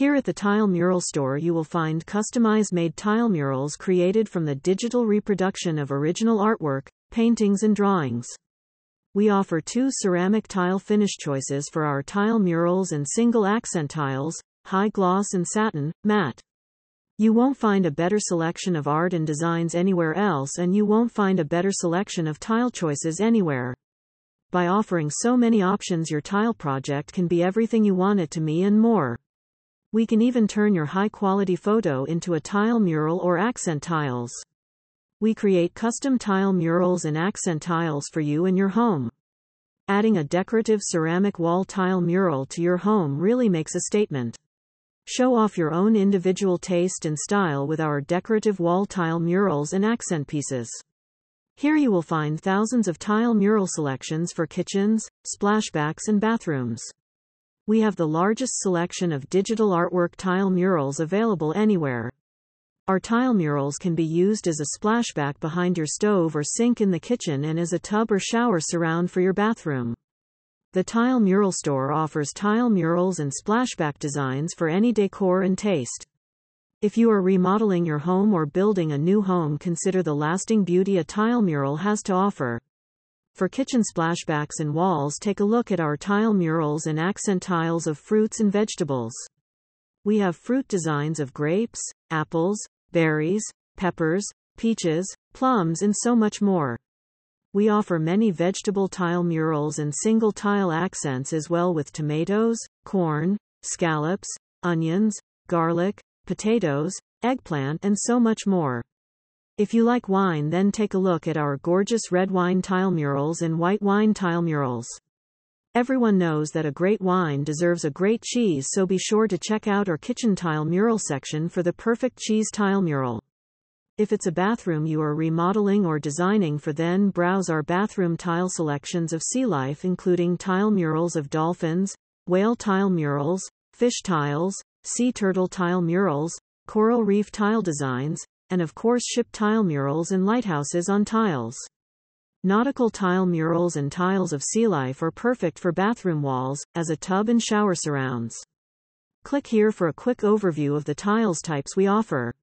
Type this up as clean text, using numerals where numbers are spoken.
Here at the Tile Mural Store you will find customized-made tile murals created from the digital reproduction of original artwork, paintings and drawings. We offer two ceramic tile finish choices for our tile murals and single accent tiles, high gloss and satin, matte. You won't find a better selection of art and designs anywhere else, and you won't find a better selection of tile choices anywhere. By offering so many options, your tile project can be everything you want it to be and more. We can even turn your high-quality photo into a tile mural or accent tiles. We create custom tile murals and accent tiles for you in your home. Adding a decorative ceramic wall tile mural to your home really makes a statement. Show off your own individual taste and style with our decorative wall tile murals and accent pieces. Here you will find thousands of tile mural selections for kitchens, splashbacks and bathrooms. We have the largest selection of digital artwork tile murals available anywhere. Our tile murals can be used as a splashback behind your stove or sink in the kitchen and as a tub or shower surround for your bathroom. The Tile Mural Store offers tile murals and splashback designs for any decor and taste. If you are remodeling your home or building a new home, consider the lasting beauty a tile mural has to offer. For kitchen splashbacks and walls, take a look at our tile murals and accent tiles of fruits and vegetables. We have fruit designs of grapes, apples, berries, peppers, peaches, plums and so much more. We offer many vegetable tile murals and single tile accents as well, with tomatoes, corn, scallops, onions, garlic, potatoes, eggplant and so much more. If you like wine, then take a look at our gorgeous red wine tile murals and white wine tile murals. Everyone knows that a great wine deserves a great cheese, so be sure to check out our kitchen tile mural section for the perfect cheese tile mural. If it's a bathroom you are remodeling or designing for, then browse our bathroom tile selections of sea life, including tile murals of dolphins, whale tile murals, fish tiles, sea turtle tile murals, coral reef tile designs, and of course ship tile murals and lighthouses on tiles. Nautical tile murals and tiles of sea life are perfect for bathroom walls, as a tub and shower surrounds. Click here for a quick overview of the tiles types we offer.